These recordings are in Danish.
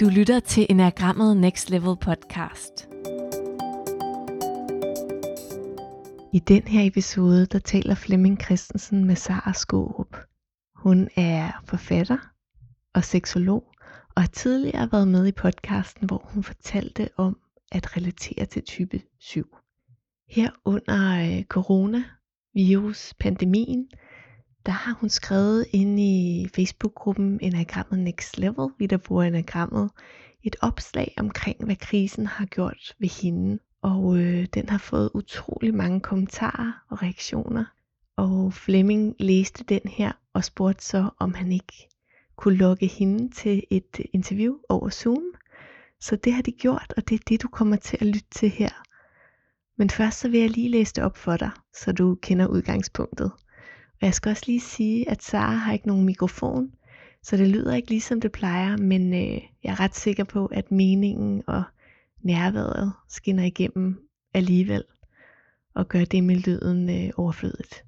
Du lytter til Enagrammet Next Level podcast. I den her episode, der taler Flemming Christensen med Sara Skårup. Hun er forfatter og seksolog og har tidligere været med i podcasten, hvor hun fortalte om at relatere til type 7. Her under coronavirus-pandemien, der har hun skrevet inde i Facebook-gruppen Enagrammet Next Level, vi der bruger enagrammet, et opslag omkring, hvad krisen har gjort ved hende. Og den har fået utrolig mange kommentarer og reaktioner. Og Flemming læste den her og spurgte så, om han ikke kunne lokke hende til et interview over Zoom. Så det har de gjort, og det er det, du kommer til at lytte til her. Men først så vil jeg lige læse det op for dig, så du kender udgangspunktet. Og jeg skal også lige sige, at Sara har ikke nogen mikrofon, så det lyder ikke ligesom det plejer, men jeg er ret sikker på, at meningen og nærværet skinner igennem alligevel, og gør det med lyden overflødigt.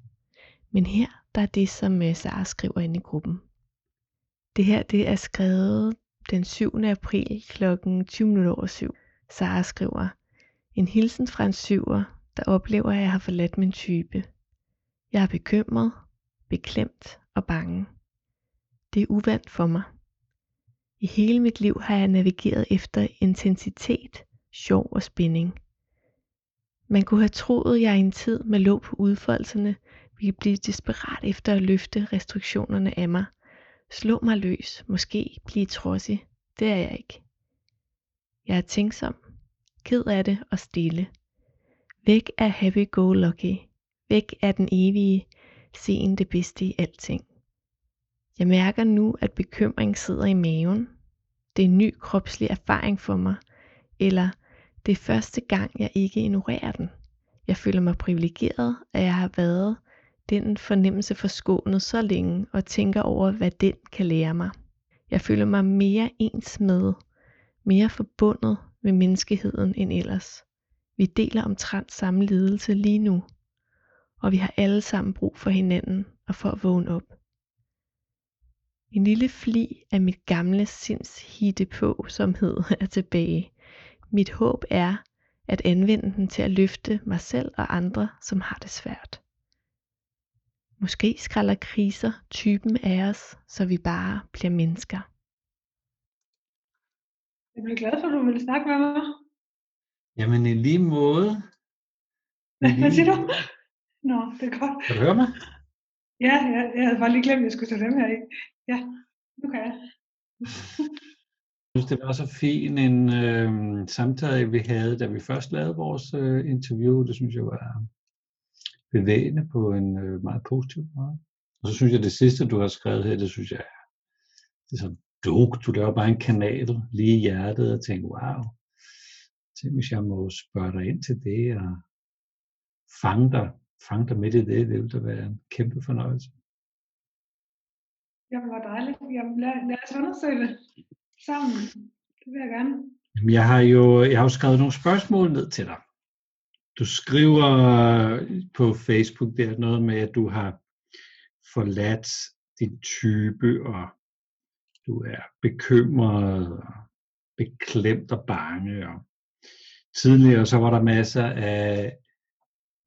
Men her, der er det, som Sara skriver inde i gruppen. Det her, det er skrevet den 7. april kl. 20:07. Sara skriver: en hilsen fra en syver, der oplever, at jeg har forladt min type. Jeg er bekymret, beklemt og bange. Det er uvant for mig. I hele mit liv har jeg navigeret efter intensitet, sjov og spænding. Man kunne have troet, at jeg i en tid med låg på udfoldelserne ville blive desperat efter at løfte restriktionerne af mig. Slå mig løs, måske blive trodsig. Det er jeg ikke. Jeg er tænksom, ked af det og stille. Væk er happy-go-lucky. Væk er den evige, seende det bedste i alting. Jeg mærker nu, at bekymring sidder i maven. Det er en ny kropslig erfaring for mig. Eller det er første gang, jeg ikke ignorerer den. Jeg føler mig privilegeret, at jeg har været den fornemmelse forskånet så længe, og tænker over, hvad den kan lære mig. Jeg føler mig mere ens med, mere forbundet med menneskeheden end ellers. Vi deler omtrent samme lidelse lige nu. Og vi har alle sammen brug for hinanden og for at vågne op. En lille fli af mit gamle sindshitte på, som hedder, er tilbage. Mit håb er at anvende den til at løfte mig selv og andre, som har det svært. Måske skræller kriser typen af os, så vi bare bliver mennesker. Jeg er glad for, at du ville snakke med mig. Jamen i lige måde. Hvad siger du? Nå, det er godt. Kan du høre mig? Ja, jeg havde bare lige glemt, at jeg skulle tage dem her i. Ja, nu kan jeg. Jeg synes, det var så fin en samtale, vi havde, da vi først lavede vores interview. Det synes jeg var bevægende på en meget positiv måde. Og så synes jeg, det sidste, du har skrevet her, det synes jeg det er sådan, du laver bare en kanal lige i hjertet og tænker, wow, tænk, hvis jeg må spørge dig ind til det og fange dig midt i det, det ville være en kæmpe fornøjelse. Jamen, hvor dejligt. Jamen, lad os undersøge det sammen. Det vil jeg gerne. Jamen, jeg har jo skrevet nogle spørgsmål ned til dig. Du skriver på Facebook der noget med, at du har forladt din type, og du er bekymret, og beklemt og bange. Og tidligere så var der masser af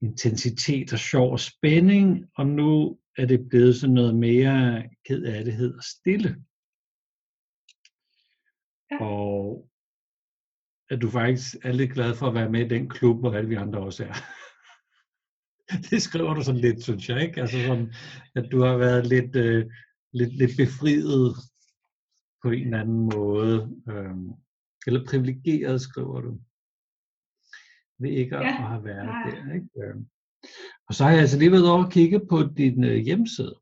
intensitet og sjov og spænding, og nu er det blevet sådan noget mere ked af det og stille. Ja. Og at du faktisk er lidt glad for at være med i den klub, hvor alle vi andre også er. Det skriver du sådan lidt, synes jeg, ikke? Altså sådan, at du har været lidt befriet på en eller anden måde. Eller privilegeret, skriver du. Ved ikke at have været der, ikke? Og så har jeg altså lige været over at kigge på din hjemmeside,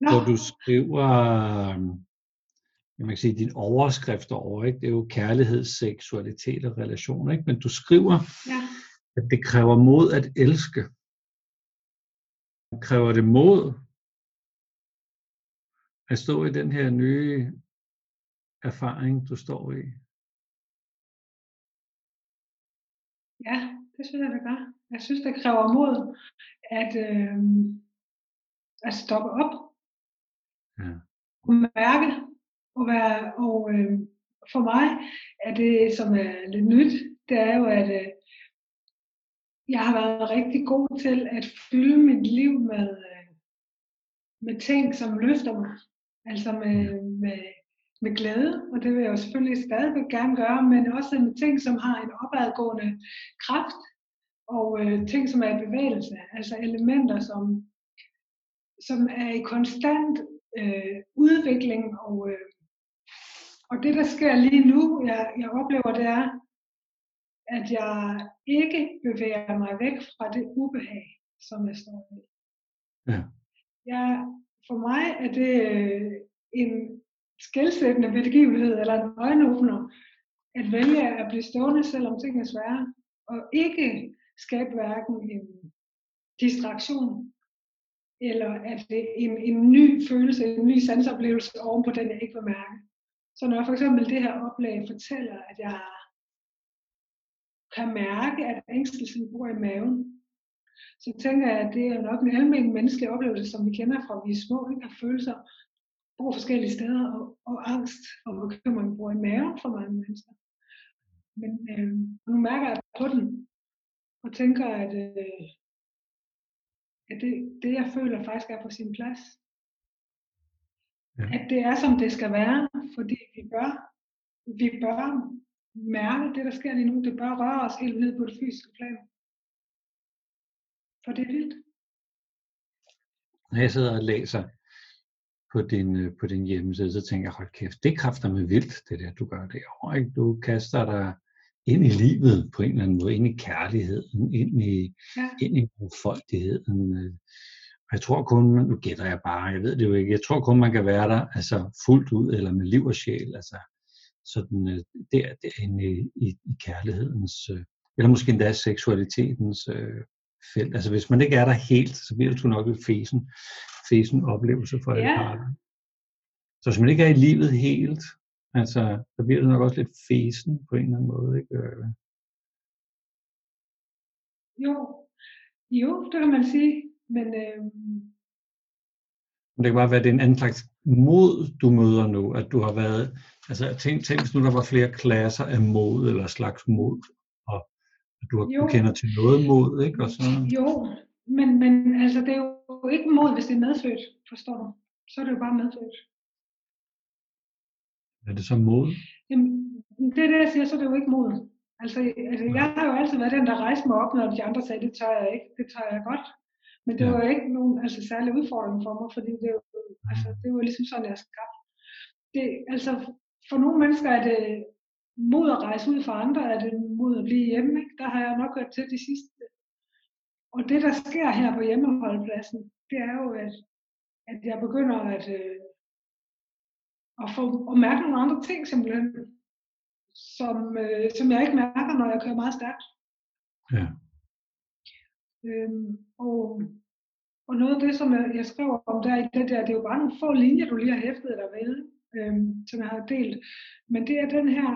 hvor du skriver, jeg kan sige, din overskrift over, ikke? Det er jo kærlighed, seksualitet og relationer, ikke? Men du skriver, at det kræver mod at elske. Kræver det mod at stå i den her nye erfaring, du står i? Ja, det synes jeg, det gør. Jeg synes, det kræver mod at stoppe op. Ja. Mærke, Og for mig er det, som er lidt nyt, det er jo, at jeg har været rigtig god til at fylde mit liv med ting, som løfter mig. Altså med glæde, og det vil jeg jo selvfølgelig stadigvæk gerne gøre, men også med ting, som har en opadgående kraft, og ting, som er i bevægelse. Altså elementer, som er i konstant udvikling. Og det, der sker lige nu, jeg oplever, det er, at jeg ikke bevæger mig væk fra det ubehag, som jeg står i. Ja. For mig er det en skelsættende begivenhed, eller en øjenåbner, at vælge at blive stående, selvom ting er svære, og ikke skabe hverken en distraktion, eller at det er en ny følelse, en ny sanseoplevelse ovenpå den, jeg ikke vil mærke. Så når for eksempel det her oplæg fortæller, at jeg kan mærke, at ængstelsen bor i maven, så tænker jeg, at det er nok en almindelig menneskelig oplevelse, som vi kender fra, vi er små, ikke? At følelser bor forskellige steder, og angst og bekymring bor i maven for mange mennesker. Men nu mærker jeg på den, og tænker, at det, jeg føler, faktisk er på sin plads. Ja. At det er, som det skal være, fordi vi bør mærke det, der sker lige nu. Det bør røre os helt ned på det fysiske plan. For det er vildt. Når jeg sidder og læser på din hjemmeside, så tænker jeg, hold kæft, det kræfter med vildt, det der, du gør derovre, ikke? Du kaster dig ind i livet på en eller anden måde, ind i kærligheden, ind i mangfoldigheden. Jeg tror kun, nu gætter jeg bare, jeg ved det jo ikke, jeg tror kun, man kan være der altså fuldt ud, eller med liv og sjæl, altså sådan derinde i kærlighedens, eller måske endda seksualitetens felt. Altså hvis man ikke er der helt, så bliver det jo nok en fesen oplevelse for alle parter. Så hvis man ikke er i livet helt, altså så bliver det nok også lidt fesen på en eller anden måde, ikke? Jo, det kan man sige. Men det kan bare være, at det er en anden slags mod, du møder nu, at du har været, altså tænk hvis nu der var flere klasser af mod, eller slags mod, og du kender til noget mod, ikke? Og så... Jo, men altså det er jo ikke mod, hvis det er medfødt, forstår du? Så er det jo bare medfødt. Er det så mod? Jamen, det er det, jeg siger, så er det jo ikke mod. Altså jeg har jo altid været den, der rejste mig op, når de andre sagde, det tør jeg ikke, det tør jeg godt. Men det var ikke nogen særlig udfordring for mig, fordi det var ligesom sådan, jeg er skabt. Altså, for nogle mennesker er det mod at rejse ud, for andre er det mod at blive hjemme, ikke? Der har jeg nok hørt til de sidste. Og det, der sker her på hjemmeholdpladsen, det er jo, at jeg begynder at mærke nogle andre ting, simpelthen, som jeg ikke mærker, når jeg kører meget stærkt. Ja. Og noget af det, som jeg skriver om der i det der, det er jo bare nogle få linjer, du lige har hæftet dig ved, som jeg har delt. Men det er den her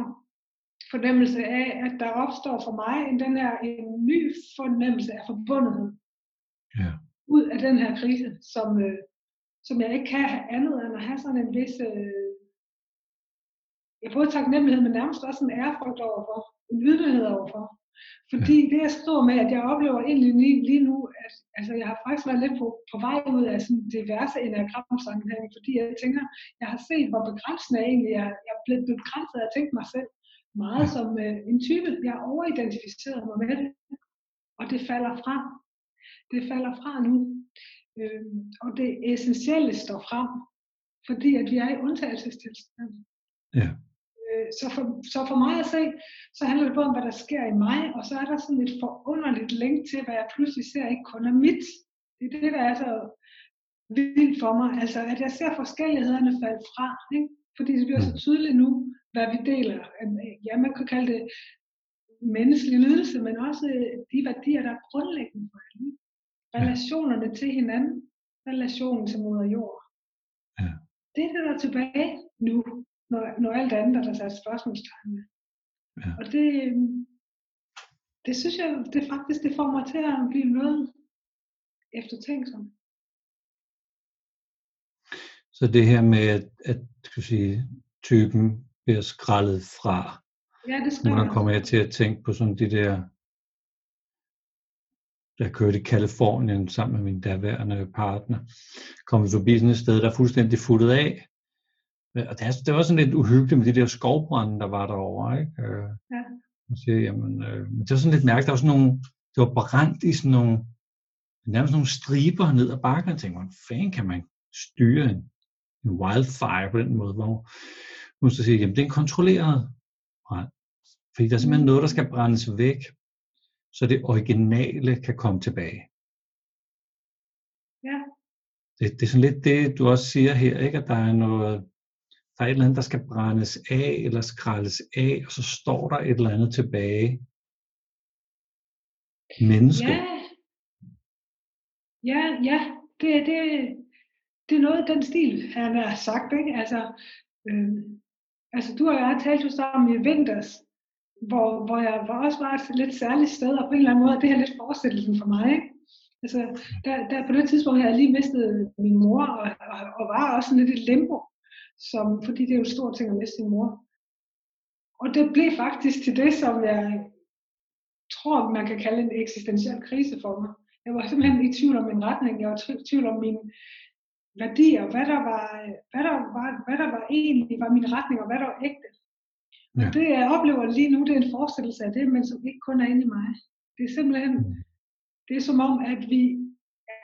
fornemmelse af, at der opstår for mig en ny fornemmelse af forbundethed. Ja. Ud af den her krise, som jeg ikke kan have andet end at have sådan en vis, både taknemmelighed, men nærmest også en ærefrygt overfor, en ydmyghed overfor. Fordi det jeg står med, at jeg oplever egentlig lige nu, at altså, jeg har faktisk været lidt på vej ud af sådan diverse enagramsammenhæng, fordi jeg tænker, jeg har set, hvor begrænsende jeg egentlig er. Jeg er blevet begrænset af at tænke mig selv meget som en type. Jeg er overidentificeret mig med det, og det falder fra. Det falder fra nu. Og det essentielle står frem, fordi at vi er i undtagelsestilstand. Ja. Så for mig at se, så handler det både om, hvad der sker i mig, og så er der sådan et forunderligt link til, hvad jeg pludselig ser ikke kun er mit. Det er det, der er så vildt for mig. Altså, at jeg ser forskellighederne falde fra, ikke? Fordi det bliver så tydeligt nu, hvad vi deler. Ja, man kan kalde det menneskelig lidelse, men også de værdier, der er grundlæggende for alle. Relationerne til hinanden, relationen til moder jord. Ja. Det er det, der er tilbage nu. Når alt andet er der sat spørgsmålstegn med. Ja. Og det synes jeg, det får mig til at blive noget eftertænksom. Så det her med, at typen bliver skrællet fra. Ja, det skal. Nu kommer jeg til at tænke på sådan de der, jeg kørte i Californien sammen med min daværende partner. Kom vi forbi sådan et sted, der fuldstændig futtede af. Og det var sådan lidt uhyggeligt med de der skovbrande, der var derovre, ikke? Ja. Og så, jamen, det var sådan lidt mærkeligt. Der var sådan nogle, det var brændt i sådan nogle, nærmest nogle striber ned ad bakken. Jeg tænkte, hvordan fanden kan man styre en wildfire på den måde? Hvor man så siger, jamen det er en kontrolleret brand. Fordi der er simpelthen noget, der skal brændes væk, så det originale kan komme tilbage. Ja. Det er sådan lidt det, du også siger her, ikke? At der er et eller andet, der skal brændes af eller skrælles af, og så står der et eller andet tilbage. Menneske. Ja. Det er noget af den stil, han har sagt, ikke? Altså du og jeg talte jo sammen i vinters, hvor jeg også var et lidt særligt sted, og på en eller anden måde, det her lidt forestillelsen for mig, ikke? Altså, der på det tidspunkt havde jeg lige mistet min mor, og var også lidt i limbo, fordi det er jo en stor ting at miste sin mor. Og det blev faktisk til det, som jeg tror, man kan kalde en eksistentiel krise for mig. Jeg var simpelthen i tvivl om min retning, jeg var i tvivl om mine værdier, hvad der var egentlig var min retning, og hvad der var ægte. Ja. Og det jeg oplever lige nu, det er en forestillelse af det, men som ikke kun er inde i mig. Det er simpelthen, det er som om, at vi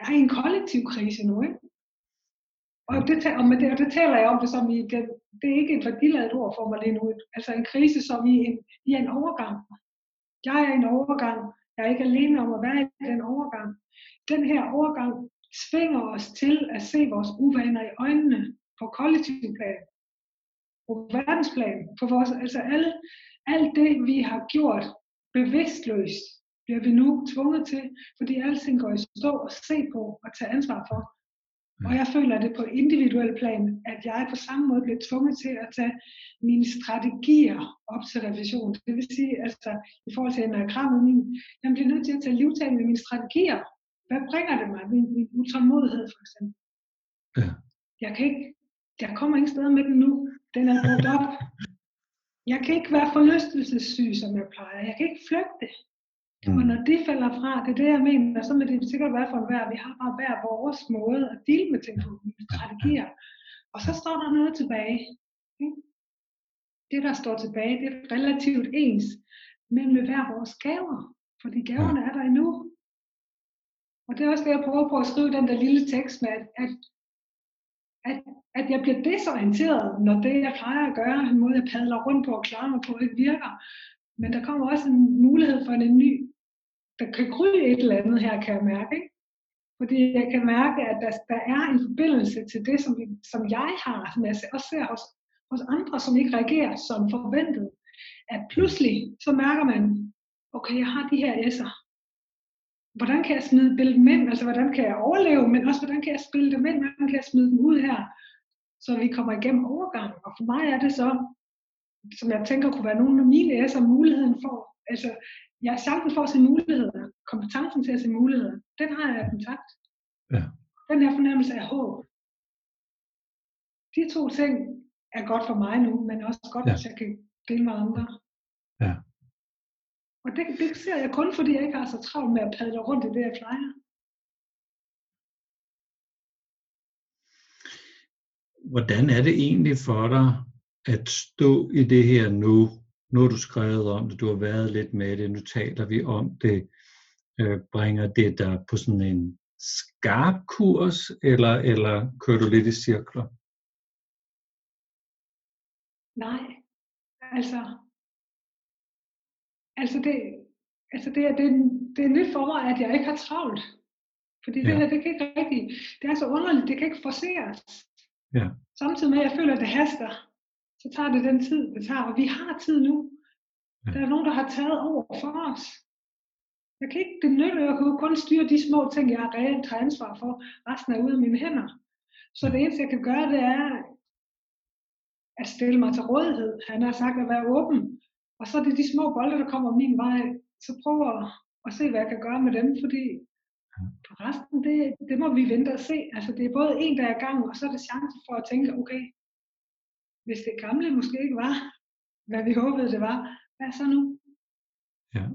er i en kollektiv krise nu, ikke? Og det taler jeg om det som i, det er ikke et værdiladet ord for mig lige nu, altså en krise som i en overgang. Jeg er i en overgang, jeg er ikke alene om at være i den overgang. Den her overgang tvinger os til at se vores uvaner i øjnene på kollektiv plan. På verdensplan, på vores, altså alt det, vi har gjort bevidstløst, bliver vi nu tvunget til, fordi alting går i stå og se på og tage ansvar for. Og jeg føler det på individuel plan, at jeg på samme måde bliver tvunget til at tage mine strategier op til revision. Det vil sige, altså i forhold til enagrammet, jeg bliver nødt til at tage livtag med mine strategier. Hvad bringer det mig? Min utålmodighed for eksempel. Ja. Jeg kommer ingen steder med den nu. Den er brugt op. Jeg kan ikke være forlystelsessyg, som jeg plejer. Jeg kan ikke flygte. Og når det falder fra, det er det, jeg mener, så må det sikkert være for enhver. Vi har bare hver vores måde at deale med ting på, strategier. Og så står der noget tilbage. Det, der står tilbage, det er relativt ens, men med hver vores gaver. Fordi gaverne er der endnu. Og det er også det, jeg prøver på at skrive den der lille tekst med, at jeg bliver desorienteret, når det, jeg plejer at gøre, en måde, jeg padler rundt på og klarer mig på, ikke virker. Men der kommer også en mulighed for en ny, der kan gryde et eller andet her, kan jeg mærke. Ikke? Fordi jeg kan mærke, at der er en forbindelse til det, som jeg har, som jeg også ser hos andre, som ikke reagerer som forventet. At pludselig, så mærker man, okay, jeg har de her s'er. Hvordan kan jeg smide billedet med? Altså, hvordan kan jeg overleve? Men også, hvordan kan jeg spille det med? Hvordan kan jeg smide dem ud her? Så vi kommer igennem overgangen. Og for mig er det så, som jeg tænker kunne være nogle af mine æser, muligheden for. Altså, jeg er sagtens for at se muligheder. Kompetencen til at se muligheder. Den har jeg kontakt. Ja. Den her fornemmelse af håb. De to ting er godt for mig nu, men også godt, hvis jeg kan dele med andre. Ja. Og det ser jeg kun, fordi jeg ikke har så travlt med at padle rundt i det, jeg plejer. Hvordan er det egentlig for dig at stå i det her nu? Nu har du skrevet om det, du har været lidt med det, nu taler vi om det. Bringer det dig på sådan en skarp kurs, eller kører du lidt i cirkler? Nej, det er nyt for mig, at jeg ikke har travlt. Fordi det her, det kan ikke rigtig, det er så underligt, det kan ikke forceres. Ja. Samtidig med, at jeg føler, at det haster, så tager det den tid, det tager. Og vi har tid nu. Ja. Der er nogen, der har taget over for os. Jeg kan ikke benytte, jeg kan kun styre de små ting, jeg reelt har ansvar for. Resten er ude af mine hænder. Så det eneste, jeg kan gøre, det er at stille mig til rådighed. Han har sagt at være åben. Og så er det de små bolde, der kommer min vej, så prøver at se, hvad jeg kan gøre med dem, fordi på resten, det må vi vente og se. Altså det er både en, der er i gang, og så er det chance for at tænke, okay, hvis det gamle måske ikke var, hvad vi håbede det var, hvad så nu? Ja.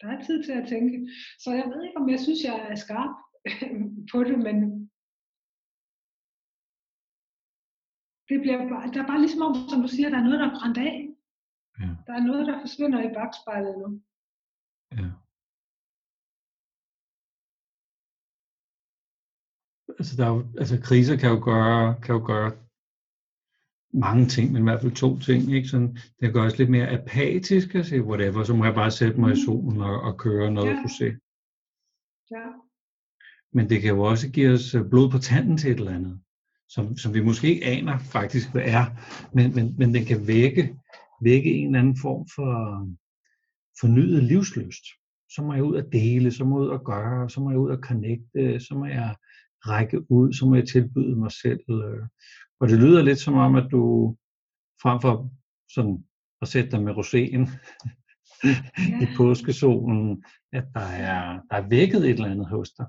Der er tid til at tænke. Så jeg ved ikke, om jeg synes, jeg er skarp på det, men det bliver bare, der er bare ligesom om, som du siger, der er noget, der er brændt af. Ja. Der er noget, der forsvinder i bagspejlet nu. Ja. Altså, der er jo, altså kriser kan jo gøre mange ting, men i hvert fald to ting, ikke? Sådan, det gør os lidt mere apatiske at se, whatever, så må jeg bare sætte mig i solen og køre noget proces. Ja. Men det kan jo også give os blod på tanden til et eller andet, som vi måske ikke aner faktisk, hvad er, men den kan vække en eller anden form for fornyet livslyst. Så må jeg ud og dele, så må jeg ud og gøre, så må jeg ud og connecte, så må jeg række ud, så må jeg tilbyde mig selv. Og det lyder lidt som om, at du frem for sådan at sætte dig med roséen i påskesolen, at der er vækket et eller andet hos dig.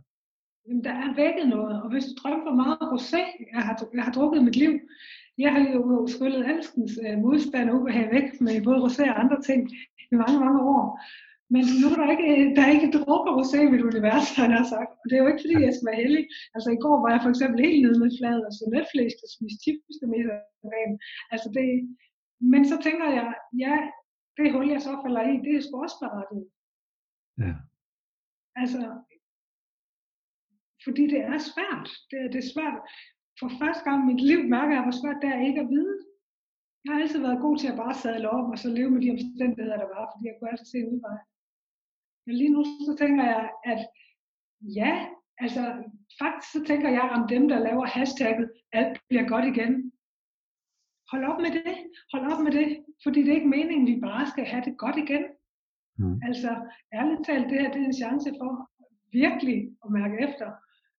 Jamen, der er vækket noget, og hvis du drømmer for meget rosé, jeg har drukket mit liv, jeg har jo skyllet alskens modstand og ubehag væk med både rosé og andre ting i mange, mange år. Men nu er der ikke druk og rosé i mit univers, han har sagt. Og det er jo ikke, fordi jeg skal være heldig. Altså i går var jeg for eksempel helt nede med flad, og så Netflix, det spiste typiske meter af dagen. Altså det, men så tænker jeg, ja, det hul, jeg så falder i, det er sgu også berettet. Ja. Altså, fordi det er svært. Det er svært. For første gang i mit liv mærker jeg, hvor svært det er ikke at vide. Jeg har altid været god til at bare sadle op, og så leve med de omstændigheder, der var, fordi jeg kunne altid se en udvej. Men lige nu, så tænker jeg, at ja, altså faktisk så tænker jeg om dem, der laver hashtagget, alt bliver godt igen. Hold op med det, fordi det er ikke meningen, vi bare skal have det godt igen. Mm. Altså ærligt talt, det her det er en chance for virkelig at mærke efter,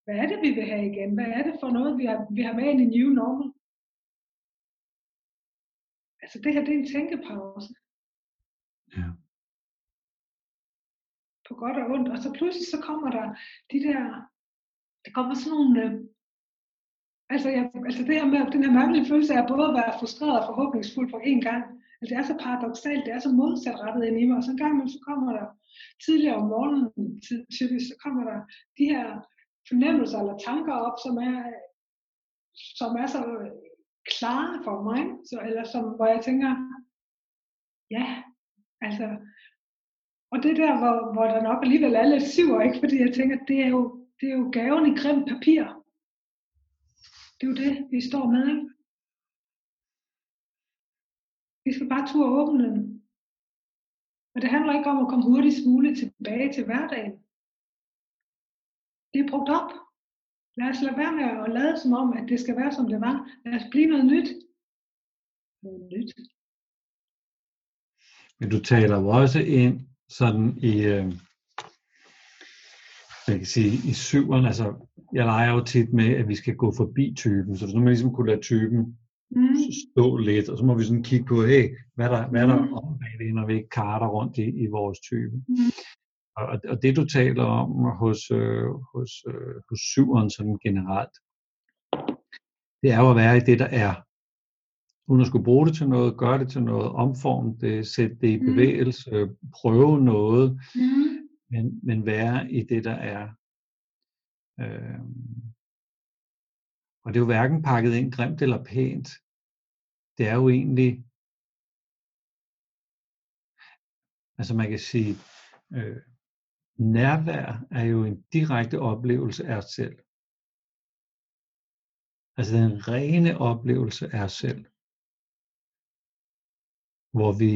hvad er det, vi vil have igen? Hvad er det for noget, vi har med ind i New Normal? Altså det her, det er en tænkepause. Ja. På godt og ondt. Og så pludselig så kommer der der kommer sådan nogle, altså det her med, den her mærkelige følelse af både at være frustreret og forhåbningsfuld på én gang. Altså det er så paradoksalt, det er så modsatrettet ind i mig. Og så en gang imellem, så kommer der tidligere om morgenen, typisk, så kommer der de her fornemmelser eller tanker op, som er så klare for mig, så, eller som, hvor jeg tænker, ja, altså, og det der, hvor der nok alligevel er lidt syv, ikke? Fordi jeg tænker, det er jo gaven i grimt papir. Det er jo det, vi står med, ikke? Vi skal bare turde åbne den. Og det handler ikke om at komme hurtigst muligt tilbage til hverdagen. Det er brugt op. Lad os lade være med at lade som om, at det skal være som det var. Lad os blive noget nyt. Noget nyt. Men du taler jo også ind sådan i, jeg kan sige, i syveren. Altså, jeg leger jo tit med, at vi skal gå forbi typen. Så nu må vi ligesom kunne lade typen stå lidt. Og så må vi sådan kigge på, hey, hvad er der om bag det, når vi ikke karter rundt i vores type. Mm. Og det du taler om hos syveren sådan generelt, det er jo at være i det, der er. Uden at skulle bruge det til noget, gøre det til noget, omforme det, sætte det i bevægelse, prøve noget, men være i det, der er. Og det er jo hverken pakket ind grimt eller pænt. Det er jo egentlig, altså man kan sige, nærvær er jo en direkte oplevelse af os selv. Altså den rene oplevelse af os selv. Hvor vi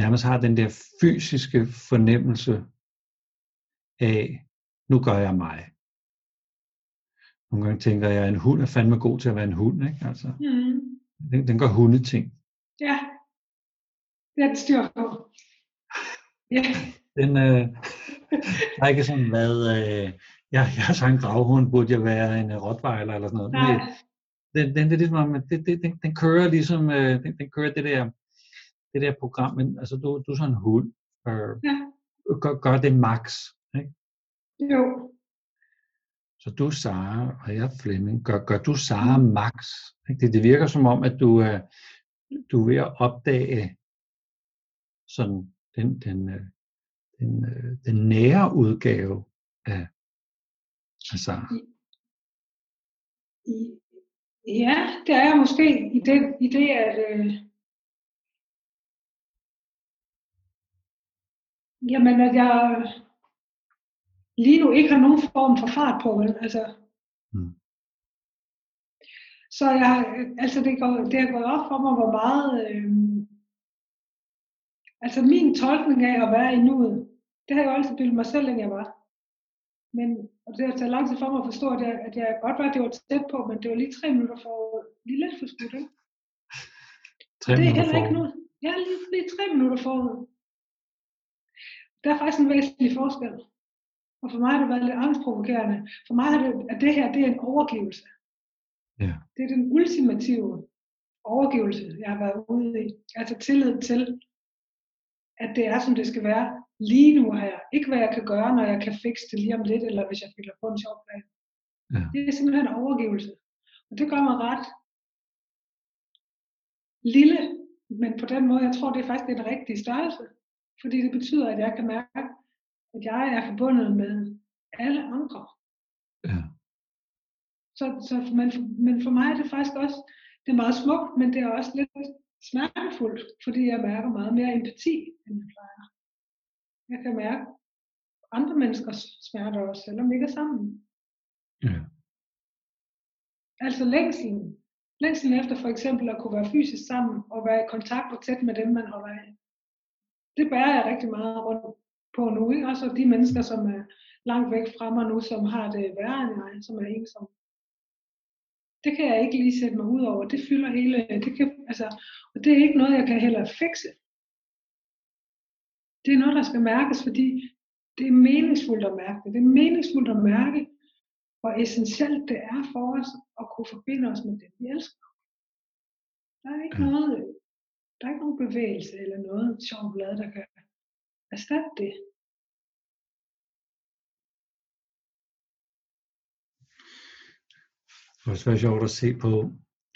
nærmest har den der fysiske fornemmelse af, nu gør jeg mig. Nogle gange tænker jeg, at en hund er fandme god til at være en hund, ikke? Altså, den gør hundeting. Ja, det er et styr på. Ja. Der er ikke sådan, hvad, jeg så en gravhund, burde jeg være en rottweiler eller sådan noget. Nej. Den er ligesom, den kører ligesom, den kører det der program, men altså du er sådan en hund, gør det max, ikke? Jo. Så du, Sara, og jeg, Flemming, gør du, Sara, max. Det virker som om, at du er ved at opdage sådan den nære udgave af Sara. Ja, det er jeg måske i det at jamen, at jeg lige nu ikke har nogen form for fart på, vel? Altså. Mm. Så jeg, altså det er gået op for mig, hvor meget altså min tolkning af at være i nuet, det har jeg jo altid bildet mig selv, end jeg var. Men, og det har taget lang tid for mig at forstå, at jeg godt var, at det var tæt på, men det var lige 3 minutter forud. Lige lidt forskudt, ikke? 3 minutter forud? Ja, lige 3 minutter forud. Der er faktisk en væsentlig forskel. Og for mig har det været lidt angstprovokerende. For mig er det, at det her, det er en overgivelse. Ja. Det er den ultimative overgivelse, jeg har været ude i. Altså tillid til, at det er, som det skal være lige nu her. Ikke hvad jeg kan gøre, når jeg kan fikse det lige om lidt, eller hvis jeg finder på en sjov plan. Ja. Det er simpelthen en overgivelse. Og det gør mig ret lille, men på den måde, jeg tror, det er faktisk den rigtige størrelse. Fordi det betyder, at jeg kan mærke, at jeg er forbundet med alle andre. Ja. Men for mig er det faktisk også, det er meget smukt, men det er også lidt smertefuldt, fordi jeg mærker meget mere empati, end jeg plejer. Jeg kan mærke andre menneskers smerter også, selvom vi ikke er sammen. Ja. Altså længselen. Længselen efter for eksempel at kunne være fysisk sammen, og være i kontakt og tæt med dem, man holder af. Det bærer jeg rigtig meget rundt på nu, ikke? Også de mennesker, som er langt væk fra mig nu, som har det værre end mig, som er ensomme. Det kan jeg ikke lige sætte mig ud over. Det fylder hele, og det er ikke noget, jeg kan heller fikse. Det er noget, der skal mærkes, fordi det er meningsfuldt at mærke det. Det er meningsfuldt at mærke, hvor essentielt det er for os at kunne forbinde os med det, vi elsker. Der er ikke nogen bevægelse eller noget sjovt blad, der kan erstatte det. Det er også sjovt at se på,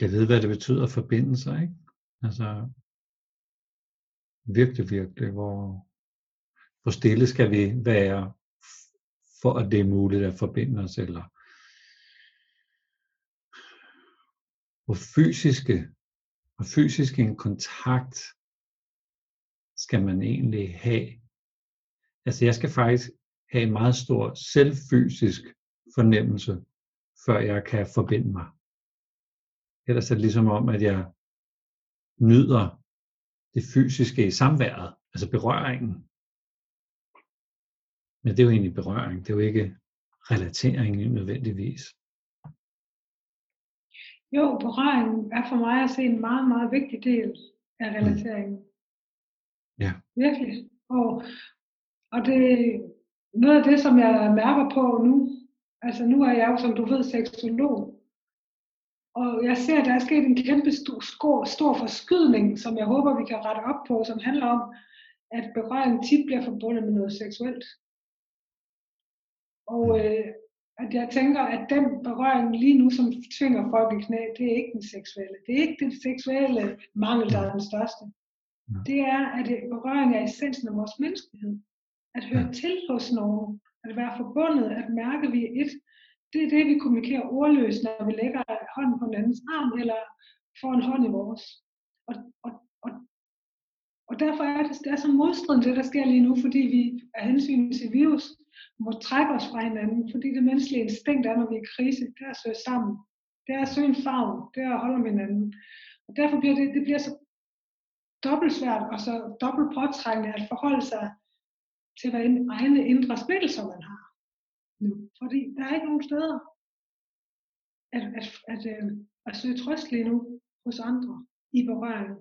jeg ved, hvad det betyder at forbinde sig, ikke? Altså, virkelig, hvor stille skal vi være, for at det er muligt at forbinde os, eller hvor fysisk en kontakt skal man egentlig have. Altså jeg skal faktisk have en meget stor selvfysisk fornemmelse, før jeg kan forbinde mig. Ellers er det ligesom om, at jeg nyder det fysiske i samværet, altså berøringen. Men det er jo egentlig berøring, det er jo ikke relatering nødvendigvis. Jo, berøringen er for mig at se en meget, meget vigtig del af relateringen. Ja. Virkelig. Og det er noget af det, som jeg mærker på nu. Altså nu er jeg jo, som du ved, seksolog. Og jeg ser, at der er sket en kæmpe stor forskydning, som jeg håber, vi kan rette op på, som handler om, at berøring tit bliver forbundet med noget seksuelt. Og at jeg tænker, at den berøring lige nu, som tvinger folk i knæ, det er ikke den seksuelle. Det er ikke den seksuelle mangel, der er den største. Det er, at berøring er essensen af vores menneskelighed. At høre til hos nogen, at være forbundet, at mærke, at vi er et. Det er det, vi kommunikerer ordløst, når vi lægger hånden på en andens arm, eller får en hånd i vores. Og derfor er det er så modstridende, det der sker lige nu, fordi vi af hensyn til virus, må trække os fra hinanden, fordi det menneskelige instinkt er, når vi er i krise, det er at søge sammen. Det er at søge en favn, det er at holde om hinanden. Og derfor bliver det bliver så dobbelt svært, og så dobbelt påtrængende at forholde sig til, hvad egne indre splittelser man har. Fordi der er ikke nogen steder at søge trøst lige nu hos andre i berøring.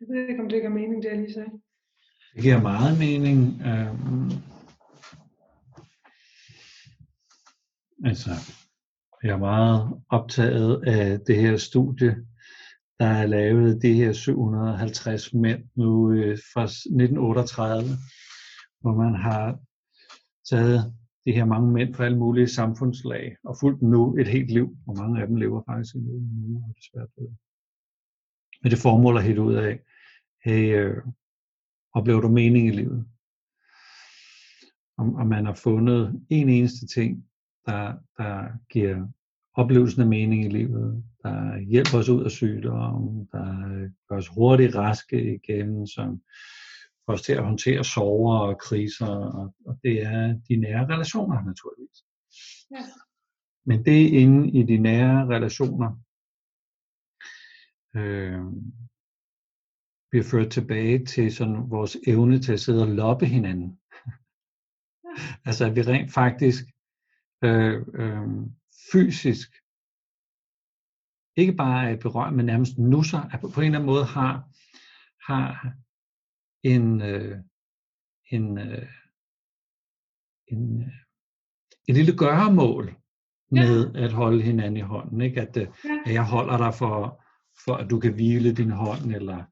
Jeg ved ikke, om det giver mening, det jeg lige sagde. Det giver meget mening. Altså, jeg er meget optaget af det her studie, der er lavet de her 750 mænd nu fra 1938, hvor man har taget det her mange mænd fra alle mulige samfundslag og fulgt nu et helt liv, og mange af dem lever faktisk endnu, nogle har det svært ved. Men det formål er helt ud af, hey, oplever du mening i livet? Om man har fundet en eneste ting, der giver oplevelsen af mening i livet, der hjælper os ud af sygdom, der gør os hurtigt raske igen, som får os til at håndtere sorger og kriser, og det er de nære relationer naturligvis. Ja. Men det er inde i de nære relationer bliver ført tilbage til sådan vores evne til at sidde og loppe hinanden. Altså at vi rent faktisk fysisk ikke bare er berørt, men nærmest nusser, at på en eller anden måde har en lille gøremål med at holde hinanden i hånden, ikke? At jeg holder dig for at du kan hvile din hånd, eller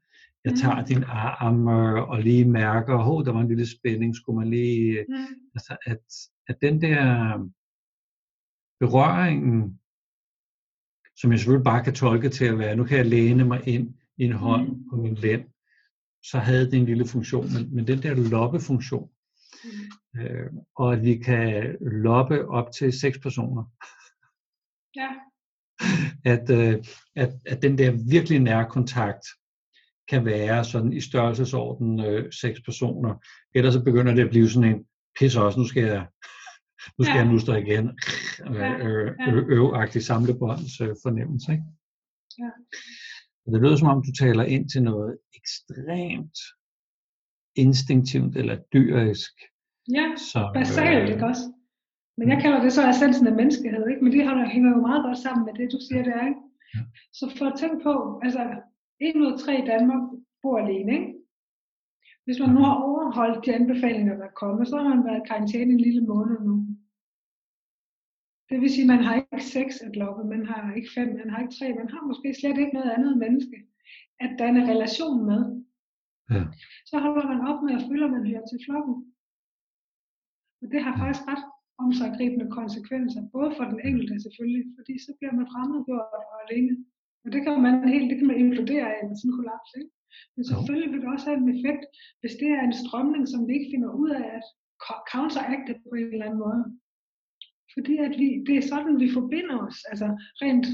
jeg tager din arm og lige mærker, der var en lille spænding, skulle man lige... Altså at den der berøringen, som jeg selvfølgelig bare kan tolke til at være, nu kan jeg læne mig ind i en hånd på min lænd, så havde det en lille funktion, men den der loppefunktion, og at vi kan loppe op til 6 personer. Ja. At den der virkelig nærkontakt kan være sådan i størrelsesorden 6 personer. Ellers så begynder det at blive sådan en pis også, nu skal jeg nustre igen. Øveagtig samlebånds fornemmelse. Ikke? Ja. Det lyder som om, du taler ind til noget ekstremt instinktivt eller dyrisk. Ja, som, basalt ikke også. Men jeg kalder det så essensen af menneskehed, ikke? Men det hænger jo meget godt sammen med det, du siger der, ikke? Ja. Så for at tænke på, altså 1 ud af 3 i Danmark bor alene, ikke? Hvis man nu har overholdt de anbefalinger, der er kommet, så har man været i karantæne en lille måned nu. Det vil sige, at man har ikke 6 at loppe, man har ikke 5, man har ikke 3, man har måske slet ikke noget andet menneske at danne relation med. Ja. Så holder man op med at føle, at man hører til flokken. Og det har faktisk ret omsaggribende konsekvenser, både for den enkelte selvfølgelig, fordi så bliver man fremmedgjort og alene. Og det kan man implodere af en sådan kollaps, ikke? Men selvfølgelig vil det også have en effekt, hvis det er en strømning, som vi ikke finder ud af at counteracte på en eller anden måde. Fordi at det er sådan, vi forbinder os, altså rent,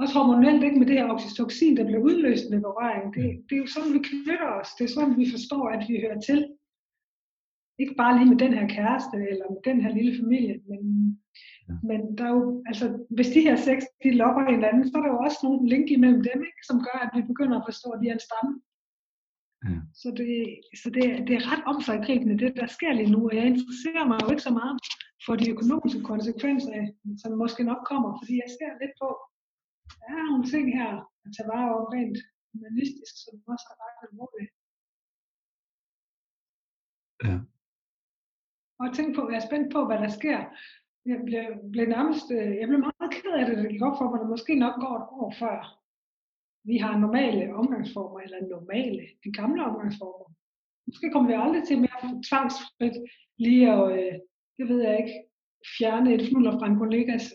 også hormonelt, ikke, med det her oxytocin, der bliver udløst med berøring. Det er jo sådan, vi knytter os, det er sådan, vi forstår, at vi hører til. Ikke bare lige med den her kæreste, eller med den her lille familie, men der er jo, altså, hvis de her 6, de lopper hinanden, så er der jo også nogle link imellem dem, ikke, som gør, at vi begynder at forstå, at de er en stamme. Ja. Så det er ret omsaggribende, det der sker lige nu, og jeg interesserer mig jo ikke så meget for de økonomiske konsekvenser, som måske nok kommer, fordi jeg ser lidt på, der er nogle ting her at tage vare over rent humanistisk, som også er ret alvorligt. Ja. Og tænk på, jeg er spændt på, hvad der sker. Jeg blev meget ked af det, der gik op for mig, der måske nok går et år før. Vi har normale omgangsformer, eller de gamle omgangsformer. Måske kommer vi aldrig til mere tvangsfrit lige at, det ved jeg ikke, fjerne et fnulder fra en kollegas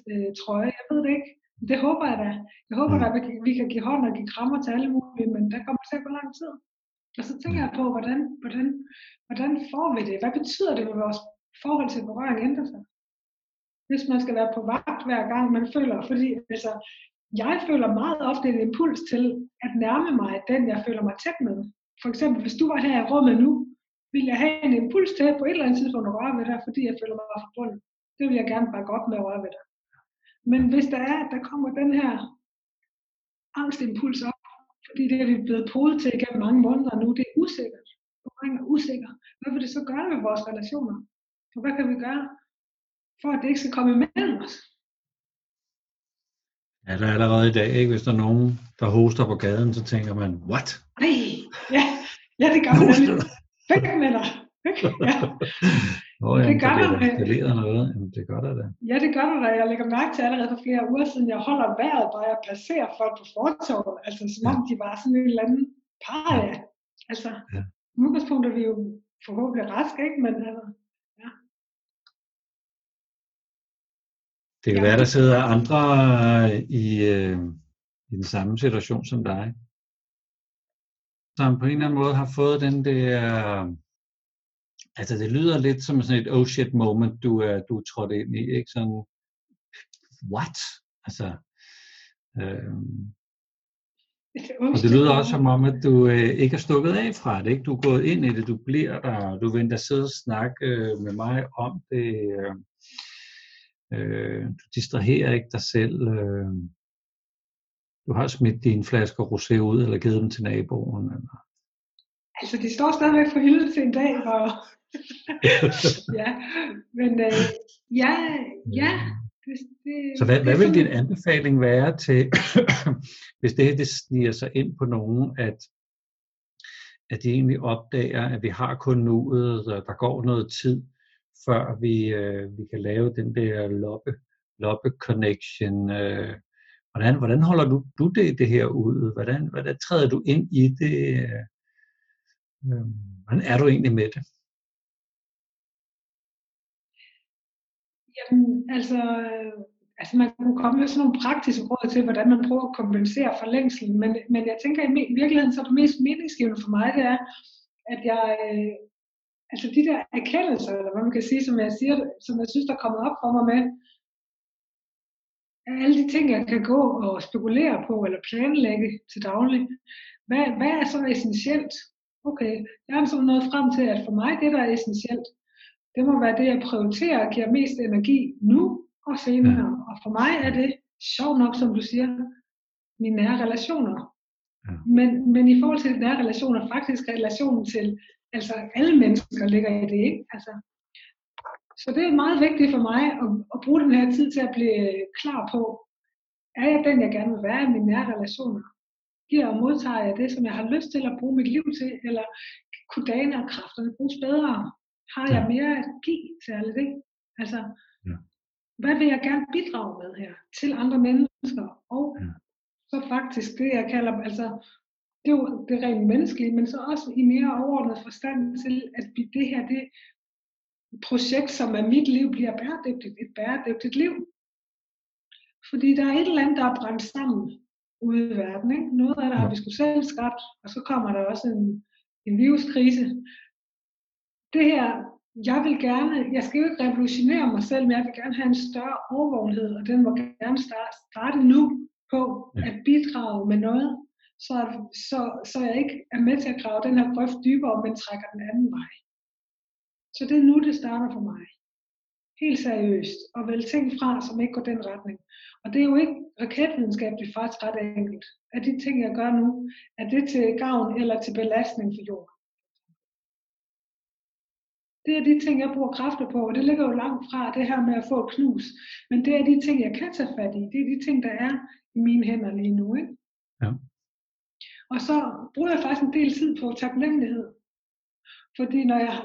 trøje. Jeg ved det ikke. Det håber jeg da. Jeg håber da, at vi kan give hånd og give krammer til alle mulige, men der kommer til at gå lang tid. Og så tænker jeg på, hvordan får vi det? Hvad betyder det, at vores forhold til berøring ændrer sig? Hvis man skal være på vagt hver gang, man føler, fordi altså, jeg føler meget ofte en impuls til at nærme mig den, jeg føler mig tæt med. For eksempel, hvis du var her i rummet nu, ville jeg have en impuls til på et eller andet tidspunkt at røre ved dig, fordi jeg føler mig forbundet. Det vil jeg gerne bakke op med at røre ved dig. Men hvis der kommer den her angstimpuls op, fordi det er vi blevet podet til igennem mange måneder nu, det er usikkert. Berøring er usikker. Hvad vil det så gøre med vores relationer? Og hvad kan vi gøre, for at det ikke skal komme imellem os? Ja, der er allerede i dag, ikke? Hvis der er nogen, der hoster på gaden, så tænker man, what? Nej, ja det gør man nemlig. Væk med dig! Ja. Det gør der da. Det leder noget. Jamen, det gør der da. Ja, det gør der da. Jeg lægger mærke til allerede for flere uger siden, jeg holder vejret, når jeg placerer folk på fortovet. Altså, som om de var sådan en eller anden par. Ja. Altså, i udgangspunktet er vi jo forhåbentlig raske, ikke? Men altså, ja. Det kan være, der sidder andre i den samme situation som dig, som på en eller anden måde har fået den der, altså det lyder lidt som sådan et oh shit moment, du er trådt ind i, ikke? Sådan, what? Altså, og det lyder også som om, at du ikke er stukket af fra det, ikke? Du er gået ind i det, du bliver der, du venter sidde og snakke med mig om det, du distraherer ikke dig selv, du har smidt dine flasker rosé ud, eller givet dem til naboen. Eller... Altså, de står stadigvæk for hyldet til en dag, og... ja, men Så hvad vil din anbefaling være til, hvis det her det sniger sig ind på nogen, at de egentlig opdager, at vi har kun nuet, og der går noget tid, før vi kan lave den der loppe-connection. Hvordan holder du det her ud? Hvordan træder du ind i det? Hvordan er du egentlig med det? Altså man kunne komme med sådan nogle praktiske råd til, hvordan man prøver at kompensere for længslen, men jeg tænker i virkeligheden, så det mest meningsgivende for mig, det er, at jeg, altså de der erkendelser, eller hvad man kan sige, som jeg synes, der er kommet op for mig med, alle de ting, jeg kan gå og spekulere på, eller planlægge til daglig, hvad er så essentielt? Okay, jeg er sådan noget frem til, at for mig, det der er essentielt, det må være det, jeg prioriterer og giver mest energi nu og senere. Ja. Og for mig er det sjovt nok, som du siger, mine nære relationer. Ja. Men i forhold til nære relationer, faktisk relationen til altså alle mennesker ligger i det, ikke? Altså, så det er meget vigtigt for mig at bruge den her tid til at blive klar på, er jeg den, jeg gerne vil være i mine nære relationer? Giver og modtager jeg det, som jeg har lyst til at bruge mit liv til? Eller kunne dagene og kræfterne bruges bedre? Har jeg mere at give til alle det? Altså, hvad vil jeg gerne bidrage med her til andre mennesker? Og så faktisk det, jeg kalder, altså, det er jo det rent menneskelige, men så også i mere overordnet forstand til, at det her, det projekt, som er mit liv, bliver bæredygtigt, et bæredygtigt liv. Fordi der er et eller andet, der er brændt sammen ude i verden, ikke? Noget af det har vi sgu selv skabt, og så kommer der også en viruskrise. Det her, jeg skal jo ikke revolutionere mig selv, men jeg vil gerne have en større overvågenhed, og den må gerne starte nu på at bidrage med noget, så jeg ikke er med til at grave den her grøft dybere, men trækker den anden vej. Så det er nu, det starter for mig. Helt seriøst, og vel ting fra, som ikke går den retning. Og det er jo ikke raketvidenskab, det er faktisk ret enkelt. Er de ting, jeg gør nu, er det til gavn eller til belastning for jorden? Det er de ting, jeg bruger kræfter på, og det ligger jo langt fra det her med at få et knus. Men det er de ting, jeg kan tage fat i. Det er de ting, der er i mine hænder lige nu, ikke? Ja. Og så bruger jeg faktisk en del tid på taknemmelighed. Fordi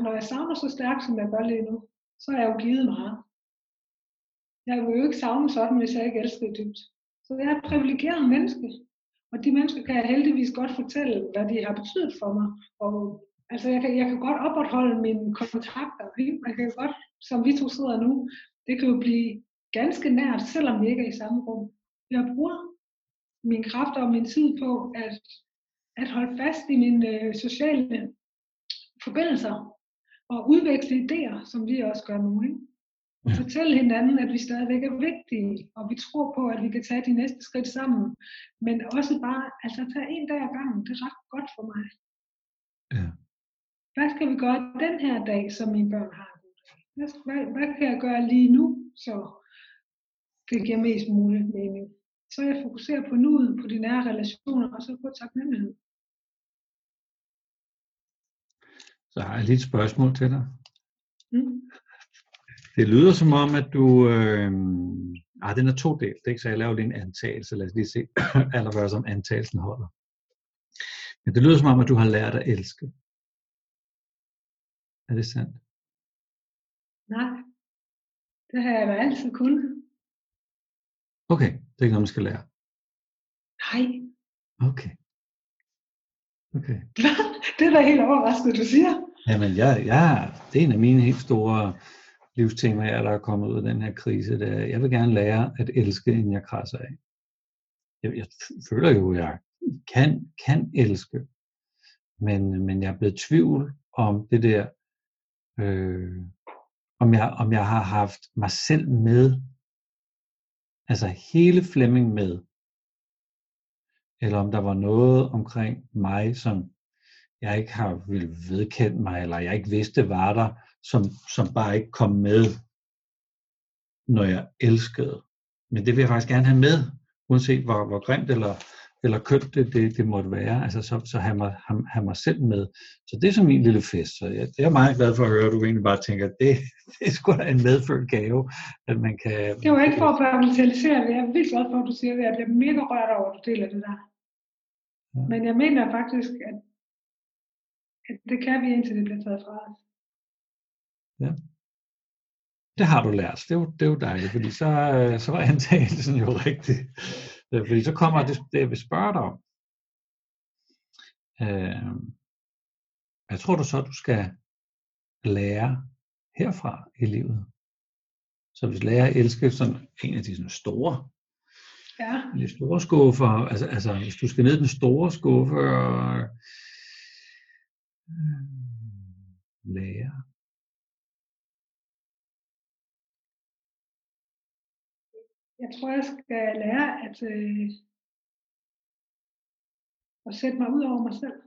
når jeg savner så stærkt, som jeg gør lige nu, så er jeg jo givet meget. Jeg vil jo ikke savne sådan, hvis jeg ikke elsker det dybt. Så jeg er et privilegeret menneske. Og de mennesker kan jeg heldigvis godt fortælle, hvad de har betydet for mig. Og altså, jeg kan godt opretholde mine kontakter, ikke? Jeg kan godt, som vi to sidder nu, det kan jo blive ganske nært, selvom vi ikke er i samme rum. Jeg bruger mine kræfter og min tid på at holde fast i mine sociale forbindelser og udveksle idéer, som vi også gør nu, ikke? Og fortælle hinanden, at vi stadigvæk er vigtige, og vi tror på, at vi kan tage de næste skridt sammen. Men også bare, altså tage en dag ad gangen, det er ret godt for mig. Ja. Hvad skal vi gøre den her dag, som mine børn har? Hvad kan jeg gøre lige nu, så det giver mest muligt mening? Så jeg fokuserer på nuet, på de nære relationer, og så på taknemmelighed. Så har jeg lige et spørgsmål til dig. Mm. Det lyder som om, at du... den er todelt, ikke? Så jeg laver lige en antagelse. Lad os lige se allerførst, om antagelsen holder. Men det lyder som om, at du har lært at elske. Er det sandt? Nej. Det har jeg da altid kunnet. Okay, det er ikke noget, man skal lære. Nej. Okay. Det er da helt overraskende, du siger. Jamen, det er en af mine helt store livstemaer, der er kommet ud af den her krise, der er, jeg vil gerne lære at elske, inden jeg krasser af. Jeg føler jo, at jeg kan elske, men jeg er blevet i tvivl om det der, om jeg har haft mig selv med, altså hele Flemming med, eller om der var noget omkring mig, som jeg ikke har ville vedkendt mig, eller jeg ikke vidste var der, som bare ikke kom med, når jeg elskede. Men det vil jeg faktisk gerne have med, uanset hvor grimt eller kønt det måtte være, altså så have mig selv med. Så det er som min lille fest, så jeg er meget glad for at høre, at du egentlig bare tænker, at det er sgu da en medfølt gave, at man kan... Det var ikke for at bagatellisere det, jeg er vildt glad for, at du siger det, jeg bliver mega rørt over, at du deler det der. Ja. Men jeg mener faktisk, at det kan vi, indtil det bliver taget fra os. Ja. Det har du lært, det er jo dejligt, fordi så er antagelsen jo rigtig. Fordi så kommer det, jeg vil spørge dig om. Hvad tror du så, du skal lære herfra i livet? Så hvis lære at elske sådan en af de sådan store, de store skuffer, altså hvis du skal ned i den store skuffe og lære. Jeg tror, jeg skal lære at sætte mig ud over mig selv.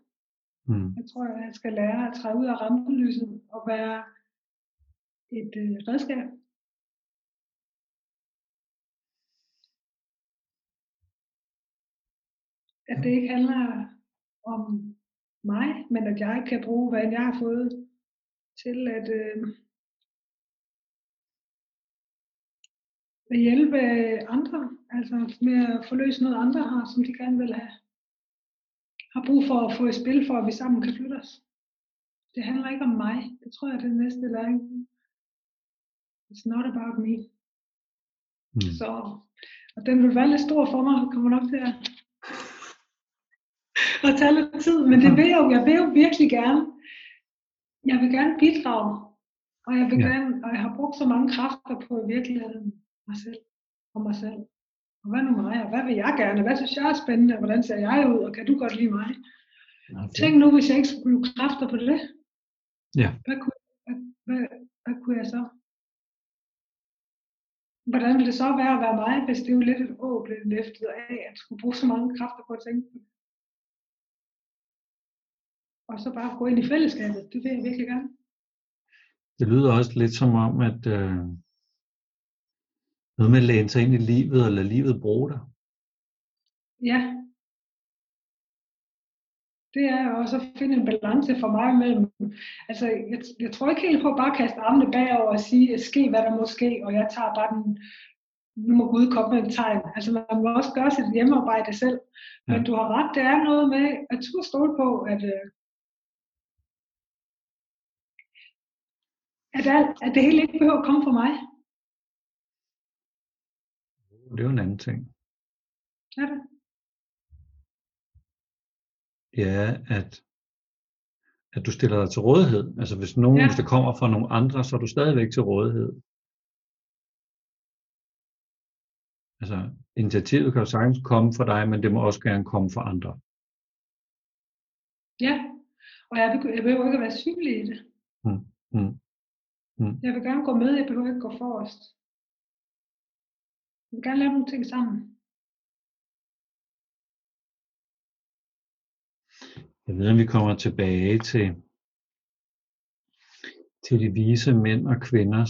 Mm. Jeg tror, jeg skal lære at træde ud af rampelyset og være et redskab. At det ikke handler om mig, men at jeg kan bruge, hvad jeg har fået til at... at hjælpe andre, altså med at forløse noget andre har, som de gerne vil have. Har brug for at få i spil, for at vi sammen kan flytte os. Det handler ikke om mig. Det tror jeg, det er næste læring. It's not about me. Mm. Så, og den vil være lidt stor for mig, kommer nok til at tage lidt tid, men det vil jeg vil jo virkelig gerne. Jeg vil gerne bidrage, og jeg vil gerne, og jeg har brugt så mange kræfter på i virkeligheden. Mig selv. Og hvad nu mig? Og hvad vil jeg gerne? Hvad synes jeg er spændende? Og hvordan ser jeg ud? Og kan du godt lide mig? Okay. Tænk nu, hvis jeg ikke skulle bruge kræfter på det. Ja. Hvad kunne jeg så? Hvordan ville det så være at være mig, hvis det jo lidt et å blev løftet af, at skulle bruge så mange kræfter på at tænke på det? Og så bare gå ind i fællesskabet. Det vil jeg virkelig gerne. Det lyder også lidt som om, at... Noget med at læne sig ind i livet, eller livet bruge dig. Ja. Det er også at finde en balance for mig mellem. Altså, jeg tror ikke helt på at bare kaste armene bagover og sige, ske hvad der må ske, og jeg tager bare den, nu må Gud komme med et tegn. Altså, man må også gøre sit hjemmearbejde selv. Men du har ret, det er noget med at turde stole på, at det hele ikke behøver at komme fra mig. Det er jo en anden ting. Ja. Ja, at du stiller dig til rådighed. Altså hvis nogen, hvis det kommer fra nogle andre, så er du stadigvæk til rådighed. Altså initiativet kan jo sagtens komme fra dig, men det må også gerne komme fra andre. Ja, og jeg behøver ikke at være synlig i det. Jeg vil gerne gå med, jeg behøver ikke gå forrest. Vi kan gerne lave nogle ting sammen. Jeg ved, om vi kommer tilbage til de vise mænd og kvinder,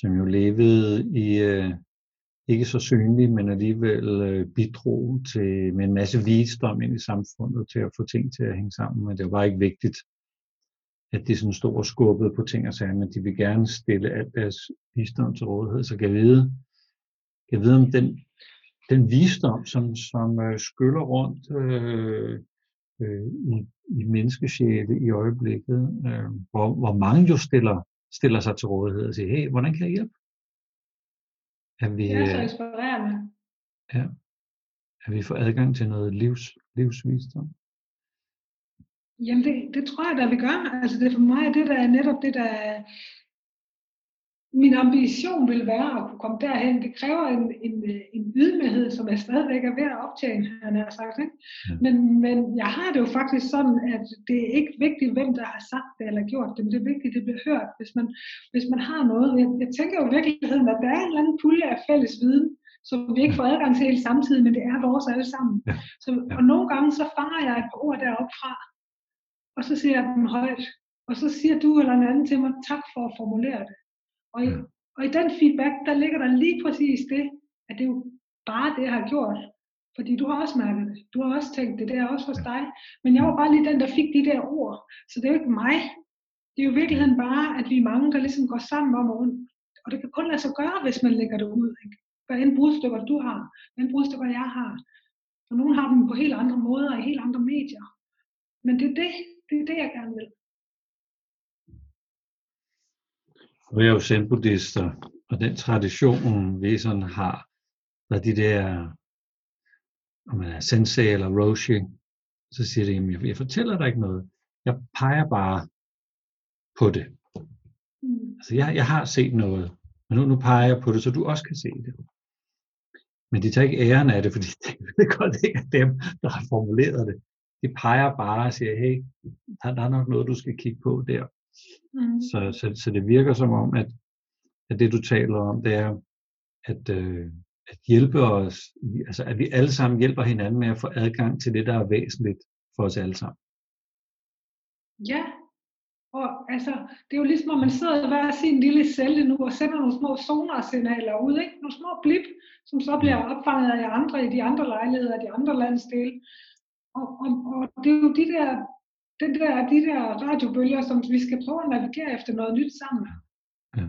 som jo levede i, ikke så synlige, men alligevel bidrog til, med en masse visdom ind i samfundet til at få ting til at hænge sammen. Men det var bare ikke vigtigt, at de sådan stod og skubbede på ting og sager, men de vil gerne stille alt deres visdom til rådighed, så kan vide. Jeg ved om den visdom, som skyller rundt i menneskesjæle i øjeblikket, hvor mange jo stiller sig til rådighed og siger, hey, hvordan kan jeg hjælpe? Det er så inspirerende. Ja. At vi får adgang til noget livsvisdom? Jamen det tror jeg, der vi gør. Altså det for mig, det der er netop det, der min ambition vil være at kunne komme derhen. Det kræver en ydmyghed, som jeg stadigvæk er ved at optjene, han har sagt. Ikke? Men jeg har det jo faktisk sådan, at det er ikke vigtigt, hvem der har sagt det eller gjort det, men det er vigtigt, at det bliver hørt, hvis man har noget. Jeg tænker jo i virkeligheden, at der er en eller anden pulje af fælles viden, som vi ikke får adgang til hele samtidig, men det er vores alle sammen. Ja. Så, og nogle gange så fanger jeg et par ord deroppe fra, og så siger jeg dem højt, og så siger du eller en anden til mig, tak for at formulere det. Og i den feedback, der ligger der lige præcis det, at det er jo bare det, jeg har gjort. Fordi du har også mærket det. Du har også tænkt det. Det er også hos dig. Men jeg var bare lige den, der fik de der ord. Så det er jo ikke mig. Det er jo i virkeligheden bare, at vi er mange, der ligesom går sammen om og rundt. Og det kan kun lade sig gøre, hvis man lægger det ud. Ikke? Hvad end brudstykker du har. Hvad end brudstykker jeg har. Og nogen har dem på helt andre måder i helt andre medier. Men det er det, jeg gerne vil. Og jeg er jo zen-buddhister, og den tradition, vi sådan har, der de der, om man er sensei eller roshi, så siger det, jamen jeg fortæller dig ikke noget, jeg peger bare på det. Altså jeg har set noget, men nu peger jeg på det, så du også kan se det. Men de tager ikke æren af det, fordi det er godt ikke dem, der har formuleret det. De peger bare og siger, hey, der er nok noget, du skal kigge på der. Mm. Så det virker som om, at det du taler om, det er at hjælpe os, altså at vi alle sammen hjælper hinanden med at få adgang til det, der er væsentligt for os alle sammen. Ja, og altså det er jo ligesom, at man sidder hver sin lille celle nu og sender nogle små sonarsignaler ud, ikke? Nogle små blip, som så bliver opfanget af andre i de andre lejligheder, de andre landsdele. Og det er jo de der radiobølger, som vi skal prøve at navigere efter noget nyt sammen. Ja.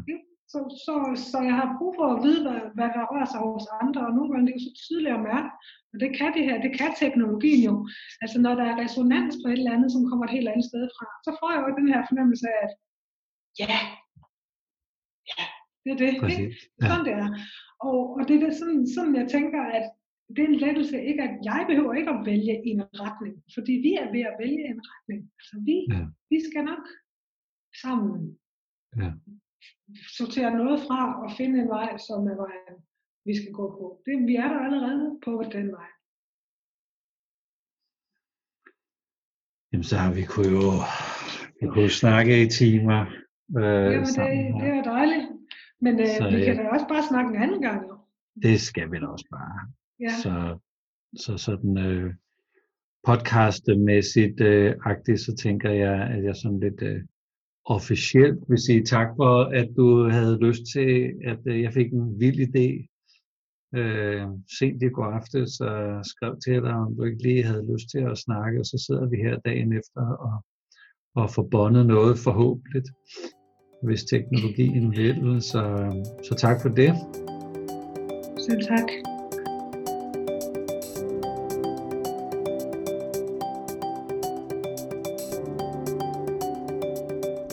Så jeg har brug for at vide, hvad der rører sig hos andre, og nogle gange det er jo så tydeligt at mærke, og det kan det her, det kan teknologien jo. Altså når der er resonans på et eller andet, som kommer et helt andet sted fra, så får jeg jo den her fornemmelse af, at ja, det er det. Ikke? Sådan det er. Og det er sådan jeg tænker, at det er en lettelse, ikke at jeg behøver ikke at vælge en retning, fordi vi er ved at vælge en retning. Altså vi skal nok sammen sortere noget fra og finde en vej, som er vejen, vi skal gå på. Vi er der allerede på den vej. Jamen så har vi kunne snakke i timer. Det er dejligt. Men vi kan da også bare snakke en anden gang. Jo. Det skal vi da også bare. Ja. Så sådan podcastmæssigt agtigt, så tænker jeg, at jeg sådan lidt officielt vil sige tak for, at du havde lyst til, at jeg fik en vild idé sent i går aftes, så skrev til dig, om du ikke lige havde lyst til at snakke, og så sidder vi her dagen efter og får bondet noget forhåbentlig, hvis teknologien vil. Så tak for det. Selv tak.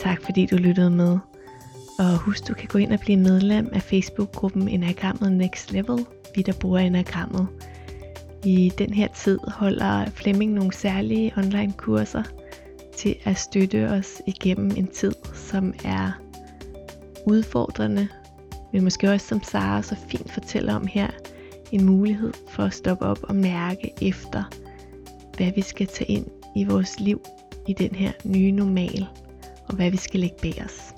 Tak fordi du lyttede med. Og husk, du kan gå ind og blive medlem af Facebook-gruppen Enagrammet Next Level, vi der bruger enagrammet. I den her tid holder Flemming nogle særlige online kurser til at støtte os igennem en tid, som er udfordrende, men måske også, som Sara så fint fortæller om her, en mulighed for at stoppe op og mærke efter, hvad vi skal tage ind i vores liv i den her nye normal, og hvad vi skal lægge bag os.